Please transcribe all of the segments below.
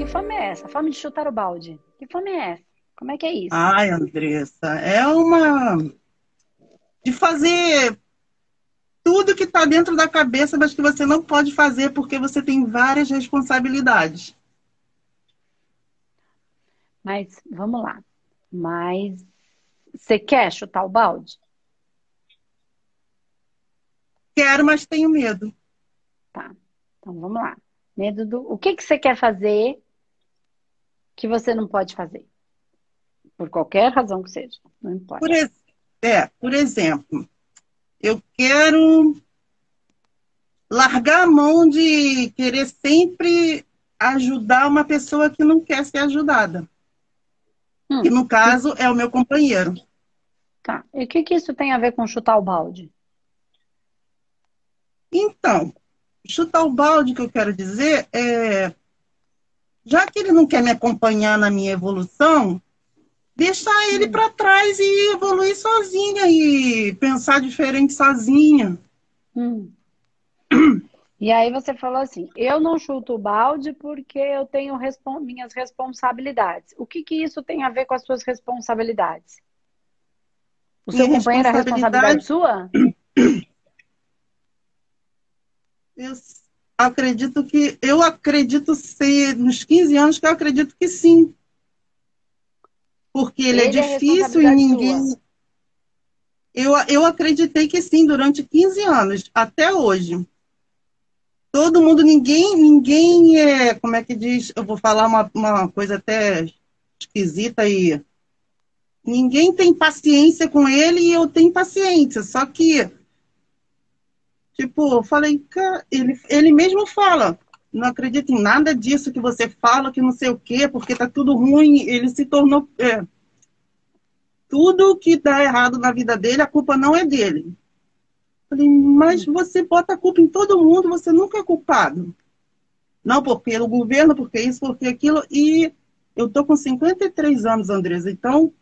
Que fome é essa? Fome de chutar o balde. Que fome é essa? Como é que é isso? Ai, Andressa, é uma... de fazer tudo que está dentro da cabeça, mas que você não pode fazer porque você tem várias responsabilidades. Mas, vamos lá. Mas você quer chutar o balde? Quero, mas tenho medo. Tá, então vamos lá. Medo do... O que que você quer fazer que você não pode fazer? Por qualquer razão que seja, não importa. Por exemplo, eu quero largar a mão de querer sempre ajudar uma pessoa que não quer ser ajudada. Que no caso é o meu companheiro. Tá. E o que que isso tem a ver com chutar o balde? Então, chutar o balde que eu quero dizer é... já que ele não quer me acompanhar na minha evolução... deixar ele para trás e evoluir sozinha e pensar diferente sozinha. E aí você falou assim, eu não chuto o balde porque eu tenho minhas responsabilidades. O que que isso tem a ver com as suas responsabilidades? O seu companheiro é responsabilidade sua? Eu acredito ser nos 15 anos que eu acredito que sim. Porque ele é difícil e ninguém... Eu acreditei que sim, durante 15 anos, até hoje. Todo mundo, ninguém é... Como é que diz? Eu vou falar uma coisa até esquisita aí. Ninguém tem paciência com ele e eu tenho paciência. Só que, tipo, eu falei... Ele mesmo fala... não acredito em nada disso que você fala, que não sei o quê, porque tá tudo ruim. Ele se tornou... tudo que dá errado na vida dele, a culpa não é dele. Falei, mas você bota a culpa em todo mundo, você nunca é culpado. Não, porque o governo, porque isso, porque aquilo. E eu tô com 53 anos, Andressa, então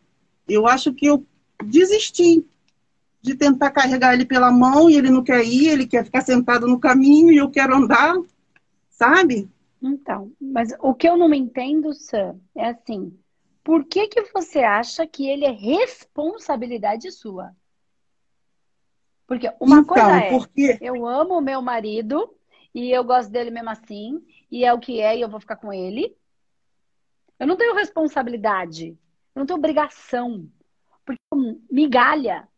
eu acho que eu desisti de tentar carregar ele pela mão e ele não quer ir, ele quer ficar sentado no caminho e eu quero andar. Sabe? Então, mas o que eu não entendo, Sam, é assim, por que que você acha que ele é responsabilidade sua? Porque uma coisa é, eu amo o meu marido e eu gosto dele mesmo assim, e é o que é e eu vou ficar com ele. Eu não tenho responsabilidade, eu não tenho obrigação, porque migalha.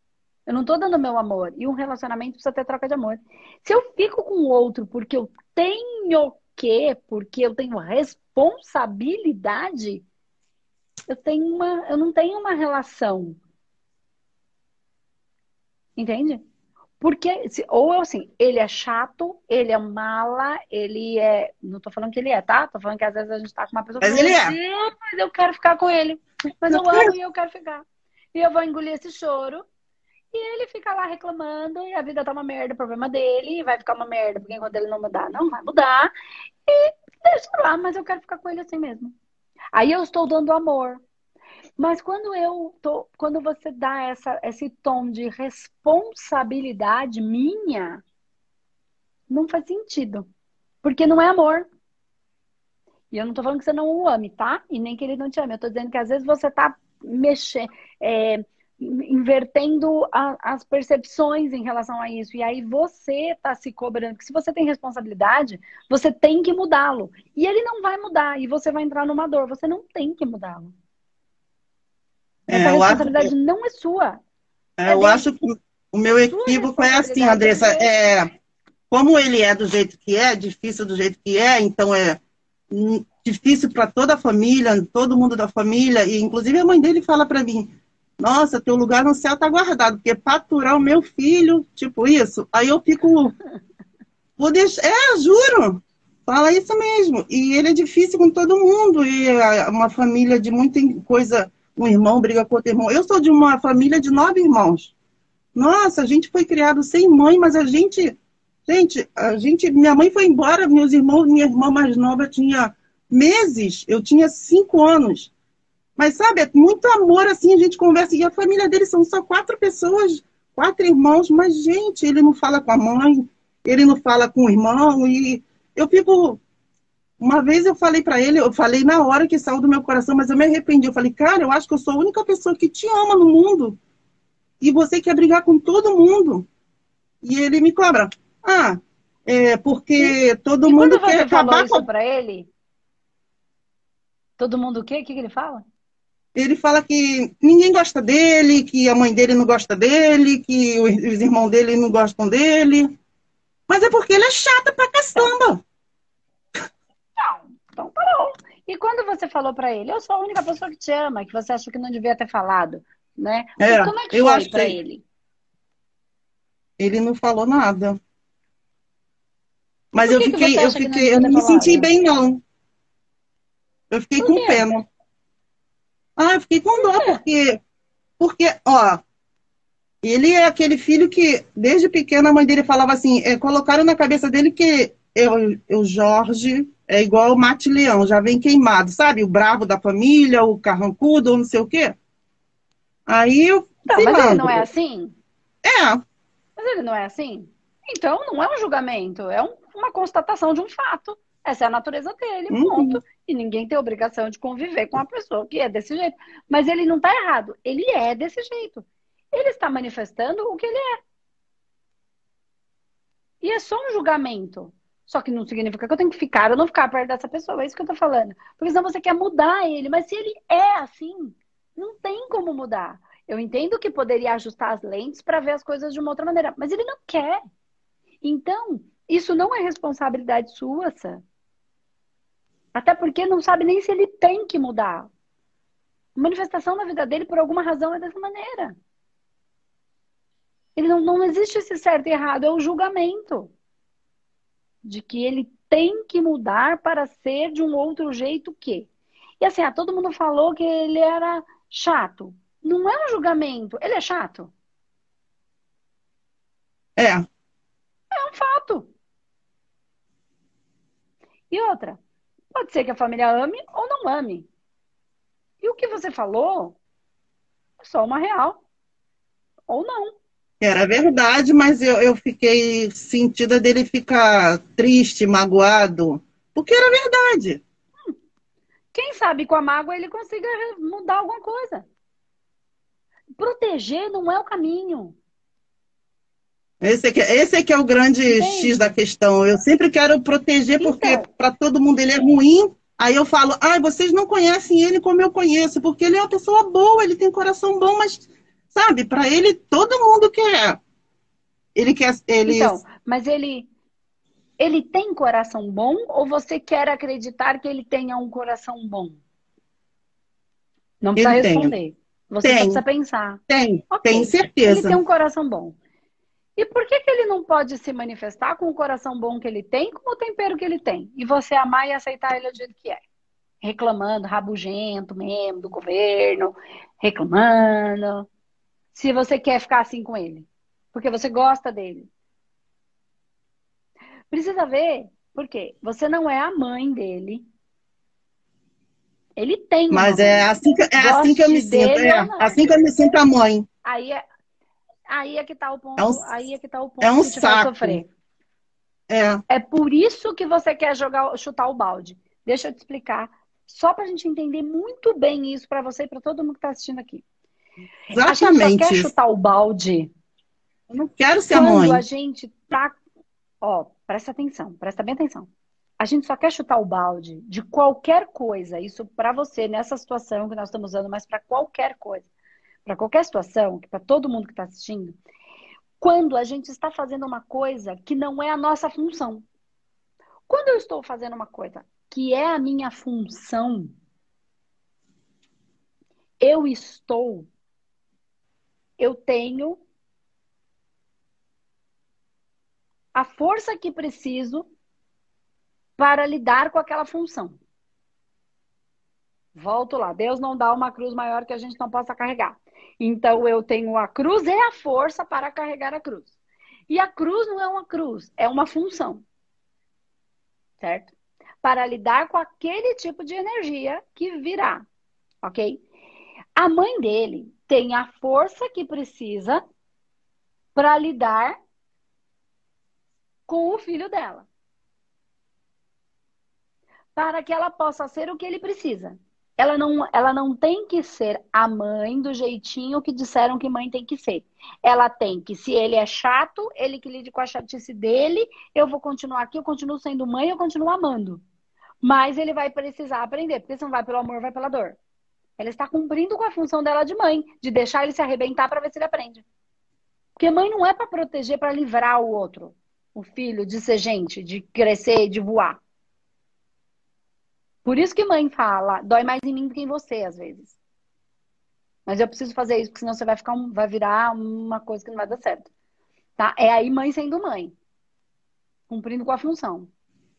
Eu não tô dando meu amor. E um relacionamento precisa ter troca de amor. Se eu fico com o outro porque eu tenho que, porque eu tenho responsabilidade, eu não tenho uma relação. Entende? Porque, ou eu assim, ele é chato, ele é mala, ele é... Não tô falando que ele é, tá? Tô falando que às vezes a gente tá com uma pessoa... Mas ele é. Mas eu quero ficar com ele. Mas eu amo e eu quero ficar. E eu vou engolir esse choro. E ele fica lá reclamando, e a vida tá uma merda, o problema dele, e vai ficar uma merda, porque enquanto ele não mudar, não vai mudar. E deixa lá, mas eu quero ficar com ele assim mesmo. Aí eu estou dando amor. Mas quando você dá esse tom de responsabilidade minha, não faz sentido. Porque não é amor. E eu não tô falando que você não o ame, tá? E nem que ele não te ame. Eu tô dizendo que às vezes você tá mexendo... invertendo as percepções em relação a isso. E aí você tá se cobrando. Porque se você tem responsabilidade, você tem que mudá-lo. E ele não vai mudar. E você vai entrar numa dor. Você não tem que mudá-lo. Essa responsabilidade não é sua. Eu acho que o meu equívoco é assim, Andressa. Como ele é do jeito que é, difícil do jeito que é, então é... difícil para toda a família, todo mundo da família. E inclusive a mãe dele fala para mim... Nossa, teu lugar no céu tá guardado, porque paturar o meu filho, tipo isso, aí eu fico... Vou deixar... juro! Fala isso mesmo. E ele é difícil com todo mundo, e é uma família de muita coisa... Um irmão briga com outro irmão. Eu sou de uma família de 9 irmãos. Nossa, a gente foi criado sem mãe, mas a gente... minha mãe foi embora, meus irmãos, minha irmã mais nova tinha meses, eu tinha 5 anos. Mas, sabe, é muito amor, assim, a gente conversa. E a família dele são só 4 pessoas, 4 irmãos. Mas, gente, ele não fala com a mãe, ele não fala com o irmão. E eu fico... Uma vez eu falei pra ele, eu falei na hora que saiu do meu coração, mas eu me arrependi. Eu falei, cara, eu acho que eu sou a única pessoa que te ama no mundo. E você quer brigar com todo mundo. E ele me cobra. Ah, é porque todo mundo quer acabar com... pra ele? Todo mundo o quê? O que ele fala? Ele fala que ninguém gosta dele, que a mãe dele não gosta dele, que os irmãos dele não gostam dele. Mas é porque ele é chato pra caçamba. Então parou. E quando você falou pra ele, eu sou a única pessoa que te ama, que você achou que não devia ter falado, né? É, como é que foi pra ele? Ele não falou nada. Mas eu não me senti bem, não. Eu fiquei com pena. Ah, eu fiquei com dó, porque, ó, ele é aquele filho que, desde pequeno, a mãe dele falava assim, colocaram na cabeça dele que o Jorge é igual o mate-leão, já vem queimado, sabe? O bravo da família, o carrancudo, ou não sei o quê. Aí eu... Então, mas ele não é assim? É. Mas ele não é assim? Então, não é um julgamento, é uma constatação de um fato. Essa é a natureza dele, ponto. Uhum. E ninguém tem obrigação de conviver com uma pessoa que é desse jeito. Mas ele não tá errado, ele é desse jeito. Ele está manifestando o que ele é. E é só um julgamento. Só que não significa que eu tenho que ficar ou não ficar perto dessa pessoa, é isso que eu tô falando. Porque senão você quer mudar ele, mas se ele é assim, não tem como mudar. Eu entendo que poderia ajustar as lentes para ver as coisas de uma outra maneira, mas ele não quer. Então, isso não é responsabilidade sua, Sam. Até porque não sabe nem se ele tem que mudar. A manifestação na vida dele, por alguma razão, é dessa maneira. Ele não existe esse certo e errado, é um julgamento. De que ele tem que mudar para ser de um outro jeito que... E assim, todo mundo falou que ele era chato. Não é um julgamento, ele é chato. É. É um fato. E outra... Pode ser que a família ame ou não ame. E o que você falou é só uma real. Ou não. Era verdade, mas eu fiquei sentida dele ficar triste, magoado. Porque era verdade. Quem sabe com a mágoa ele consiga mudar alguma coisa. Proteger não é o caminho. Esse é que é o grande X da questão. Eu sempre quero proteger, porque para todo mundo ele é ruim. Aí eu falo, vocês não conhecem ele como eu conheço, porque ele é uma pessoa boa, ele tem coração bom, mas, sabe, para ele, todo mundo quer. Então, mas ele tem coração bom ou você quer acreditar que ele tenha um coração bom? Não precisa responder. Você só precisa pensar. Tem certeza. Ele tem um coração bom. E por que que ele não pode se manifestar com o coração bom que ele tem, com o tempero que ele tem? E você amar e aceitar ele do jeito que é. Reclamando, rabugento mesmo, do governo, reclamando. Se você quer ficar assim com ele, porque você gosta dele. Precisa ver, porque você não é a mãe dele. Ele tem uma mãe. Mas é assim que eu me sinto. Assim que eu me sinto a mãe. Aí é que tá o ponto, que você vai sofrer. É por isso que você quer chutar o balde. Deixa eu te explicar. Só pra gente entender muito bem isso pra você e pra todo mundo que tá assistindo aqui. Exatamente. A gente só quer chutar o balde. Eu não quero ser a mãe. Quando a gente tá... Ó, presta atenção, presta bem atenção. A gente só quer chutar o balde de qualquer coisa. Isso pra você, nessa situação que nós estamos usando, mas pra qualquer coisa. Para qualquer situação, para todo mundo que está assistindo, quando a gente está fazendo uma coisa que não é a nossa função. Quando eu estou fazendo uma coisa que é a minha função, eu tenho a força que preciso para lidar com aquela função. Volto lá, Deus não dá uma cruz maior que a gente não possa carregar. Então, eu tenho a cruz e a força para carregar a cruz. E a cruz não é uma cruz, é uma função. Certo? Para lidar com aquele tipo de energia que virá. Ok? A mãe dele tem a força que precisa para lidar com o filho dela. para que ela possa ser o que ele precisa. Ela não tem que ser a mãe do jeitinho que disseram que mãe tem que ser. Ela tem que, se ele é chato, ele que lide com a chatice dele, eu vou continuar aqui, eu continuo sendo mãe, eu continuo amando. Mas ele vai precisar aprender, porque se não vai pelo amor, vai pela dor. Ela está cumprindo com a função dela de mãe, de deixar ele se arrebentar para ver se ele aprende. Porque mãe não é para proteger, para livrar o outro, o filho, de ser gente, de crescer, de voar. Por isso que mãe fala, dói mais em mim do que em você, às vezes. Mas eu preciso fazer isso, porque senão você vai virar uma coisa que não vai dar certo. Tá? É aí mãe sendo mãe. Cumprindo com a função.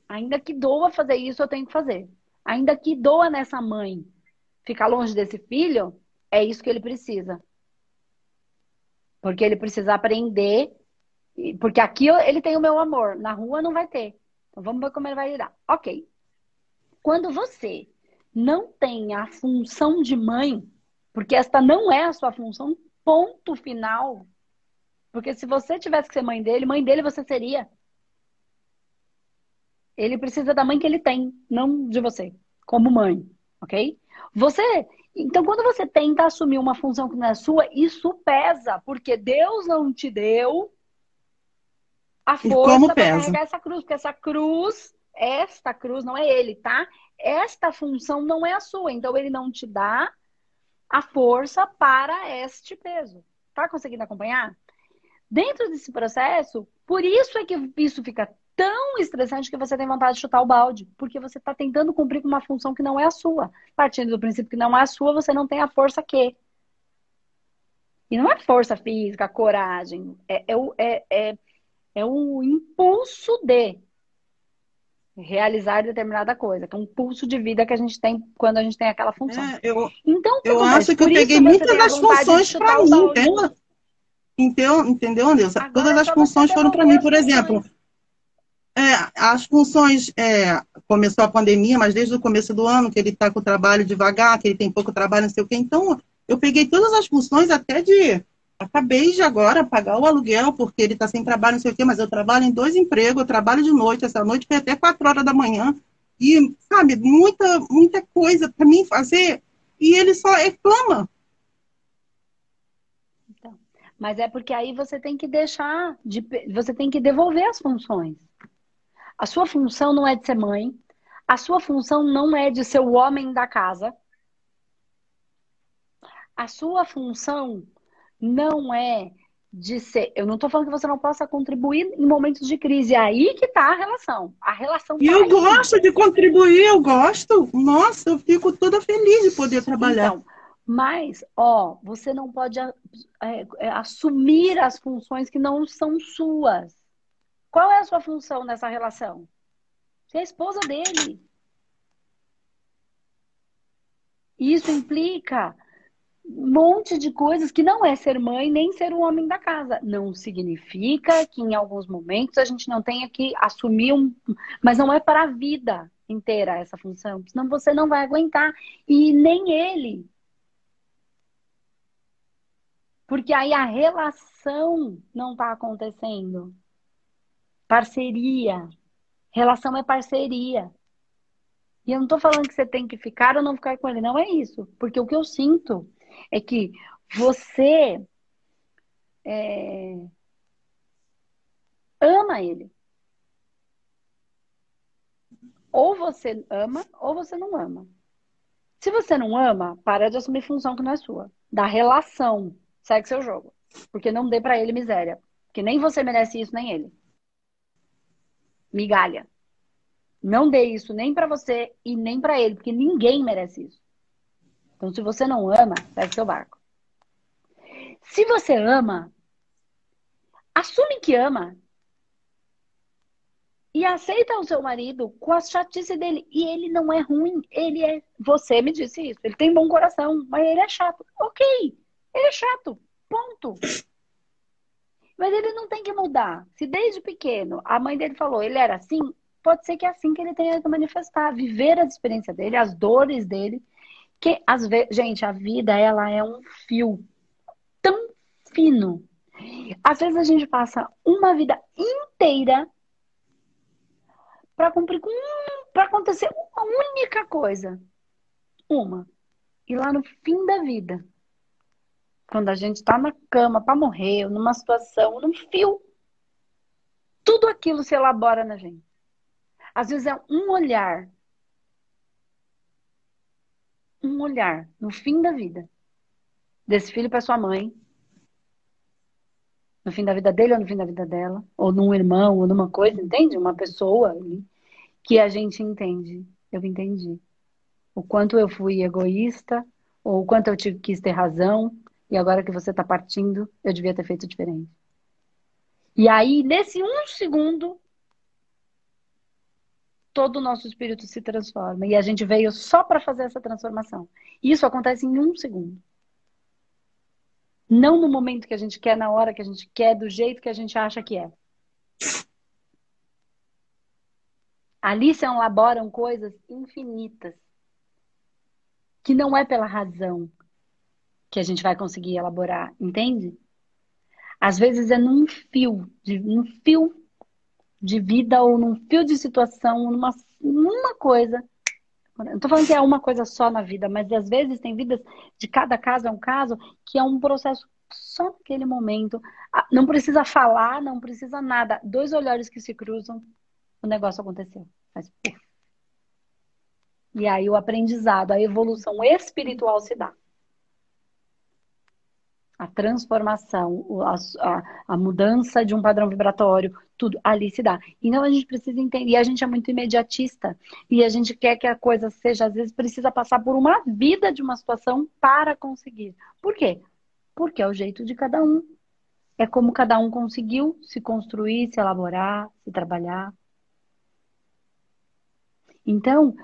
Ainda que doa fazer isso, eu tenho que fazer. Ainda que doa nessa mãe ficar longe desse filho, é isso que ele precisa. Porque ele precisa aprender. Porque aqui ele tem o meu amor. Na rua não vai ter. Então vamos ver como ele vai lidar. Ok. Quando você não tem a função de mãe, porque esta não é a sua função, ponto final. Porque se você tivesse que ser mãe dele você seria. Ele precisa da mãe que ele tem, não de você, como mãe, ok? Então, quando você tenta assumir uma função que não é sua, isso pesa, porque Deus não te deu a força para carregar essa cruz, porque essa cruz... Esta cruz não é ele, tá? Esta função não é a sua. Então, ele não te dá a força para este peso. Tá conseguindo acompanhar? Dentro desse processo, por isso é que isso fica tão estressante que você tem vontade de chutar o balde. Porque você tá tentando cumprir com uma função que não é a sua. Partindo do princípio que não é a sua, você não tem a força que... E não é força física, coragem. É o impulso de... realizar determinada coisa, que é um pulso de vida que a gente tem quando a gente tem aquela função. Eu acho que eu peguei muitas das funções para mim, entendeu, Andressa? Agora, todas as funções foram para mim, por exemplo. As funções, começou a pandemia, mas desde o começo do ano, que ele está com o trabalho devagar, que ele tem pouco trabalho, não sei o quê. Então, eu peguei todas as funções até de... Acabei de agora pagar o aluguel, porque ele está sem trabalho, não sei o quê, mas eu trabalho em 2 empregos, eu trabalho de noite, essa noite foi até 4 horas da manhã, e, sabe, muita coisa para mim fazer, e ele só reclama. Então, mas é porque aí você tem que você tem que devolver as funções. A sua função não é de ser mãe, a sua função não é de ser o homem da casa, a sua função... não é de ser... Eu não tô falando que você não possa contribuir em momentos de crise. É aí que tá a relação. E tá, eu gosto de contribuir, eu gosto. Nossa, eu fico toda feliz de poder trabalhar. Então, mas, você não pode assumir as funções que não são suas. Qual é a sua função nessa relação? Você é a esposa dele. Isso implica... um monte de coisas que não é ser mãe nem ser um homem da casa. Não significa que em alguns momentos a gente não tenha que assumir mas não é para a vida inteira essa função, senão você não vai aguentar, e nem ele, porque aí a relação não está acontecendo. Relação é parceria. E eu não tô falando que você tem que ficar ou não ficar com ele, não é isso, porque o que eu sinto é que você ama ele. Ou você ama, ou você não ama. Se você não ama, para de assumir função que não é sua. Da relação, segue seu jogo. Porque não dê pra ele miséria. Porque nem você merece isso, nem ele. Migalha. Não dê isso nem pra você e nem pra ele. Porque ninguém merece isso. Então, se você não ama, segue seu barco. Se você ama, assume que ama. E aceita o seu marido com a chatice dele. E ele não é ruim. Ele é... Você me disse isso. Ele tem bom coração, mas ele é chato. Ok. Ele é chato. Ponto. Mas ele não tem que mudar. Se desde pequeno a mãe dele falou, ele era assim, pode ser que é assim que ele tenha que manifestar. Viver a experiência dele, as dores dele. Porque, às vezes, gente, a vida, ela é um fio tão fino. Às vezes a gente passa uma vida inteira para cumprir para acontecer uma única coisa. Uma. E lá no fim da vida, quando a gente tá na cama pra morrer, ou numa situação, ou num fio, tudo aquilo se elabora na gente. Às vezes é um olhar. Um olhar no fim da vida. Desse filho pra sua mãe. No fim da vida dele ou no fim da vida dela. Ou num irmão, ou numa coisa, entende? Uma pessoa ali, que a gente entende. Eu entendi. O quanto eu fui egoísta, ou o quanto eu quis ter razão, e agora que você tá partindo, eu devia ter feito diferente. E aí, nesse um segundo, todo o nosso espírito se transforma. E a gente veio só para fazer essa transformação. Isso acontece em um segundo. Não no momento que a gente quer, na hora que a gente quer, do jeito que a gente acha que é. Ali se elaboram coisas infinitas. Que não é pela razão que a gente vai conseguir elaborar, entende? Às vezes é num fio de vida, ou num fio de situação, ou numa coisa. Não tô falando que é uma coisa só na vida, mas às vezes tem vidas, de cada caso é um caso, que é um processo só naquele momento. Não precisa falar, não precisa nada. Dois olhares que se cruzam, o negócio aconteceu. Mas, e aí o aprendizado, a evolução espiritual se dá. A transformação, a mudança de um padrão vibratório, tudo ali se dá. Então a gente precisa entender, e a gente é muito imediatista, e a gente quer que a coisa seja, às vezes precisa passar por uma vida de uma situação para conseguir. Por quê? Porque é o jeito de cada um. É como cada um conseguiu se construir, se elaborar, se trabalhar. Então,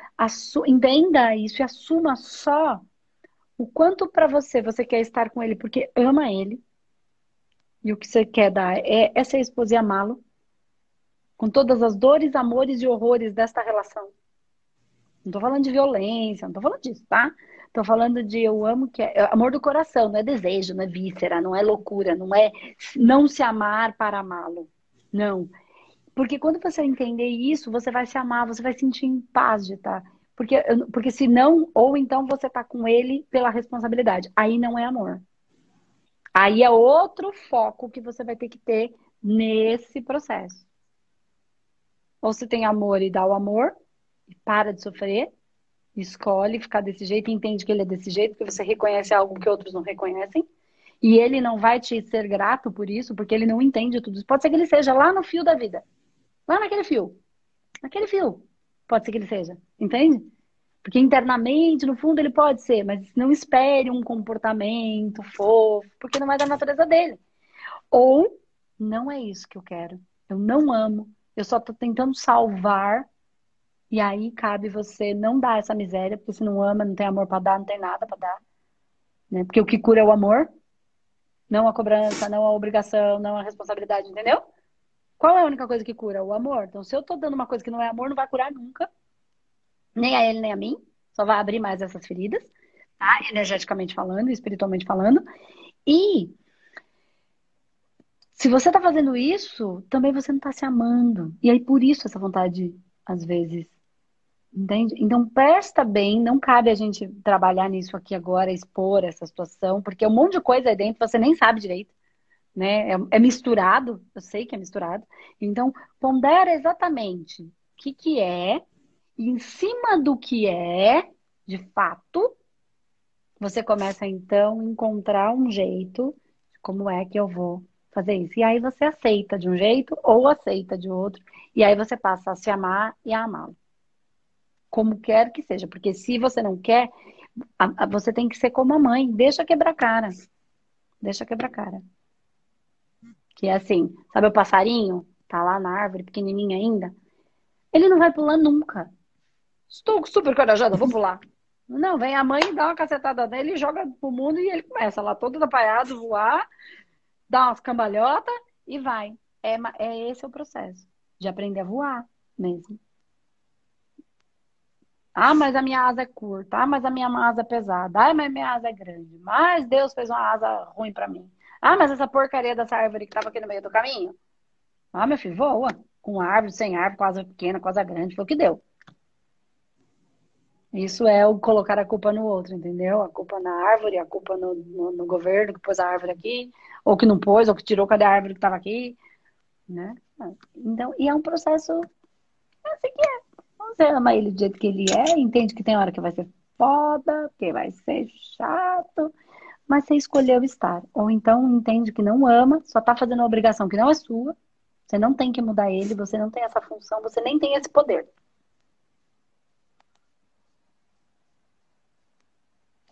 entenda isso e assuma só o quanto para você quer estar com ele porque ama ele. E o que você quer dar é essa esposa e amá-lo. Com todas as dores, amores e horrores desta relação. Não tô falando de violência, não tô falando disso, tá? Tô falando de eu amo, que é amor do coração, não é desejo, não é víscera, não é loucura, não é não se amar para amá-lo. Não. Porque quando você entender isso, você vai se amar, você vai se sentir em paz de estar. Porque se não, ou então você tá com ele pela responsabilidade. Aí não é amor. Aí é outro foco que você vai ter que ter nesse processo. Ou você tem amor e dá o amor, e para de sofrer, escolhe ficar desse jeito, entende que ele é desse jeito, que você reconhece algo que outros não reconhecem. E ele não vai te ser grato por isso, porque ele não entende tudo isso. Pode ser que ele seja lá no fio da vida. Lá naquele fio. Naquele fio. Pode ser que ele seja, entende? Porque internamente, no fundo, ele pode ser, mas não espere um comportamento fofo, porque não é da natureza dele. Ou, não é isso que eu quero. Eu não amo, eu só tô tentando salvar, e aí cabe você não dar essa miséria, porque se não ama, não tem amor pra dar, não tem nada pra dar. Né? Porque o que cura é o amor, não a cobrança, não a obrigação, não a responsabilidade, entendeu? Qual é a única coisa que cura? O amor. Então, se eu tô dando uma coisa que não é amor, não vai curar nunca. Nem a ele, nem a mim. Só vai abrir mais essas feridas, tá? Energeticamente falando, espiritualmente falando. E se você tá fazendo isso, também você não tá se amando. E aí, por isso, essa vontade, às vezes. Entende? Então, presta bem. Não cabe a gente trabalhar nisso aqui agora, expor essa situação. Porque é um monte de coisa aí dentro, você nem sabe direito. Né? É misturado, eu sei que é misturado. Então, pondera exatamente o que é, e em cima do que é, de fato, você começa, então, a encontrar um jeito de como é que eu vou fazer isso. E aí você aceita de um jeito ou aceita de outro, e aí você passa a se amar e a amá-lo. Como quer que seja, porque se você não quer, você tem que ser como a mãe, deixa quebrar a cara. Deixa quebrar a cara. Que é assim, sabe o passarinho? Tá lá na árvore, pequenininho ainda. Ele não vai pular nunca. Estou super corajosa, vou pular. Não, vem a mãe, dá uma cacetada nele, joga pro mundo e ele começa lá todo atrapalhado, voar, dá umas cambalhotas e vai. É esse o processo de aprender a voar mesmo. Ah, mas a minha asa é curta. Ah, mas a minha asa é pesada. Ah, mas a minha asa é grande. Mas Deus fez uma asa ruim pra mim. Ah, mas essa porcaria dessa árvore que tava aqui no meio do caminho? Ah, meu filho, voa. Com árvore, sem árvore, com asa pequena, com asa grande, foi o que deu. Isso é o colocar a culpa no outro, entendeu? A culpa na árvore, a culpa no governo que pôs a árvore aqui, ou que não pôs, ou que tirou, cadê a árvore que estava aqui, né? Então, e é um processo assim que é. Você ama ele do jeito que ele é, entende que tem hora que vai ser foda, que vai ser chato, mas você escolheu estar. Ou então entende que não ama, só tá fazendo uma obrigação que não é sua, você não tem que mudar ele, você não tem essa função, você nem tem esse poder.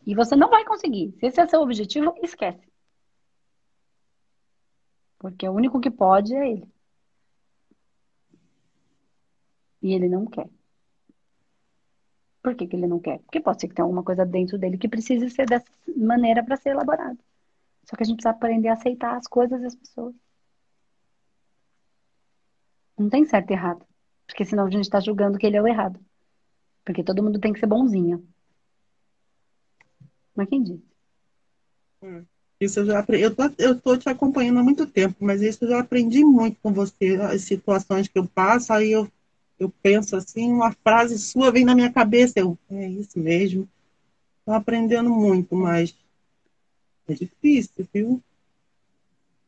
E você não vai conseguir. Se esse é seu objetivo, esquece. Porque o único que pode é ele. E ele não quer. Por que que ele não quer? Porque pode ser que tenha alguma coisa dentro dele que precise ser dessa maneira para ser elaborado. Só que a gente precisa aprender a aceitar as coisas e as pessoas. Não tem certo e errado. Porque senão a gente está julgando que ele é o errado. Porque todo mundo tem que ser bonzinho. Mas quem diz? Isso eu já aprendi. Eu tô te acompanhando há muito tempo, mas isso eu já aprendi muito com você. As situações que eu passo, aí eu penso assim, uma frase sua vem na minha cabeça. É isso mesmo. Tô aprendendo muito, mas é difícil, viu?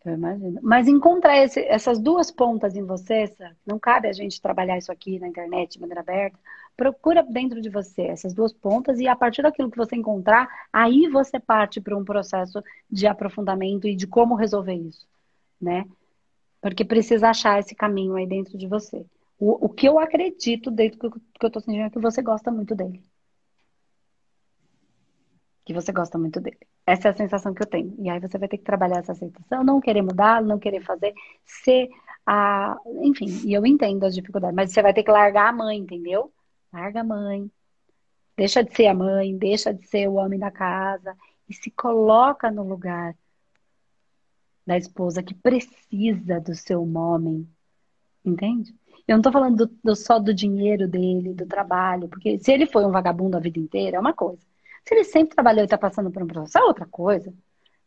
Eu imagino. Mas encontrar essas duas pontas em você, não cabe a gente trabalhar isso aqui na internet de maneira aberta. Procura dentro de você essas duas pontas e a partir daquilo que você encontrar, aí você parte para um processo de aprofundamento e de como resolver isso, né? Porque precisa achar esse caminho aí dentro de você. O que eu acredito dentro do que eu estou sentindo é que você gosta muito dele. Que você gosta muito dele. Essa é a sensação que eu tenho. E aí você vai ter que trabalhar essa aceitação, não querer mudar, não querer fazer, ser a... Enfim, e eu entendo as dificuldades, mas você vai ter que largar a mãe, entendeu? Larga a mãe, deixa de ser a mãe, deixa de ser o homem da casa e se coloca no lugar da esposa que precisa do seu homem, entende? Eu não tô falando só do dinheiro dele, do trabalho, porque se ele foi um vagabundo a vida inteira, é uma coisa. Se ele sempre trabalhou e tá passando por um processo, é outra coisa,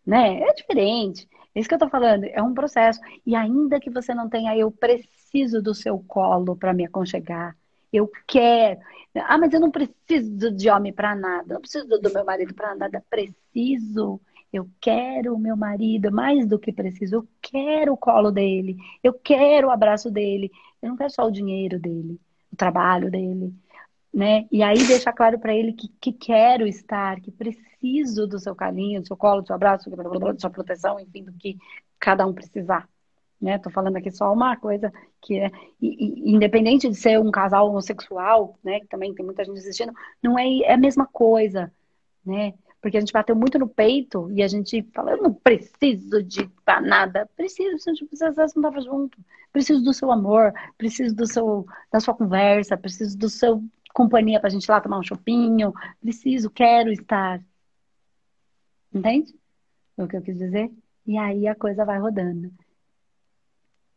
né? É diferente. É isso que eu tô falando, é um processo. E ainda que você não tenha, eu preciso do seu colo para me aconchegar. Eu quero. Ah, mas eu não preciso de homem para nada. Não preciso do meu marido para nada. Preciso. Eu quero o meu marido mais do que preciso. Eu quero o colo dele. Eu quero o abraço dele. Eu não quero só o dinheiro dele, o trabalho dele. Né? E aí deixar claro para ele que quero estar, que preciso do seu carinho, do seu colo, do seu abraço, da sua proteção, enfim, do que cada um precisar, né? Tô falando aqui só uma coisa que é, independente de ser um casal homossexual, né? Que também tem muita gente assistindo, não é, é a mesma coisa, né? Porque a gente bateu muito no peito e a gente fala, eu não preciso de nada, preciso, se a gente precisasse não tava junto, preciso do seu amor, preciso da sua conversa, preciso do seu companhia pra gente ir lá tomar um chopinho. Preciso, quero estar. Entende? É o que eu quis dizer? E aí a coisa vai rodando.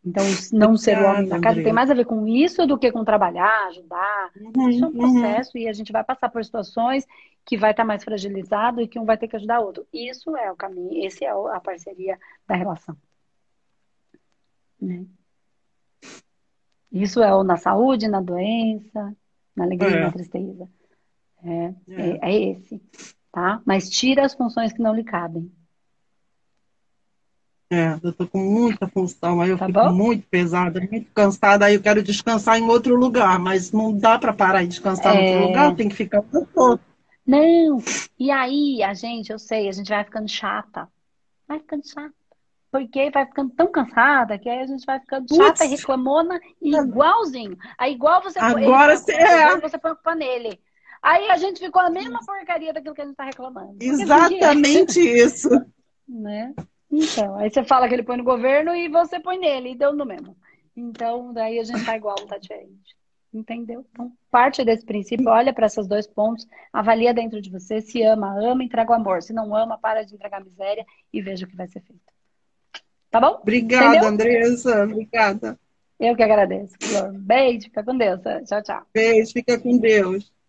Então, não ser o homem da casa tem mais a ver com isso do que com trabalhar, ajudar. Isso é um processo e a gente vai passar por situações que vai estar mais fragilizado e que um vai ter que ajudar o outro. Isso é o caminho, essa é a parceria da relação. Né? Isso é na saúde, na doença... Na alegria e na tristeza. É esse, tá? Mas tira as funções que não lhe cabem. Eu tô com muita função, aí eu fico muito pesada, muito cansada, aí eu quero descansar em outro lugar, mas não dá para parar e descansar em outro lugar, tem que ficar por outro. Não, e aí eu sei, a gente vai ficando chata. Vai ficando chata. Porque vai ficando tão cansada que aí a gente vai ficando chata e reclamona e igualzinho. Aí igual você põe a culpa nele. Aí a gente ficou a mesma porcaria daquilo que a gente tá reclamando. Exatamente isso. Né? Então, aí você fala que ele põe no governo e você põe nele e deu no mesmo. Então, daí a gente tá igual, tá diferente. Entendeu? Então, parte desse princípio, olha para esses dois pontos, avalia dentro de você, se ama, ama, entrega o amor. Se não ama, para de entregar a miséria e veja o que vai ser feito. Tá bom? Obrigada, entendeu? Andressa. Obrigada. Eu que agradeço, Flor. Beijo, fica com Deus. Tchau, tchau. Beijo, fica com Deus.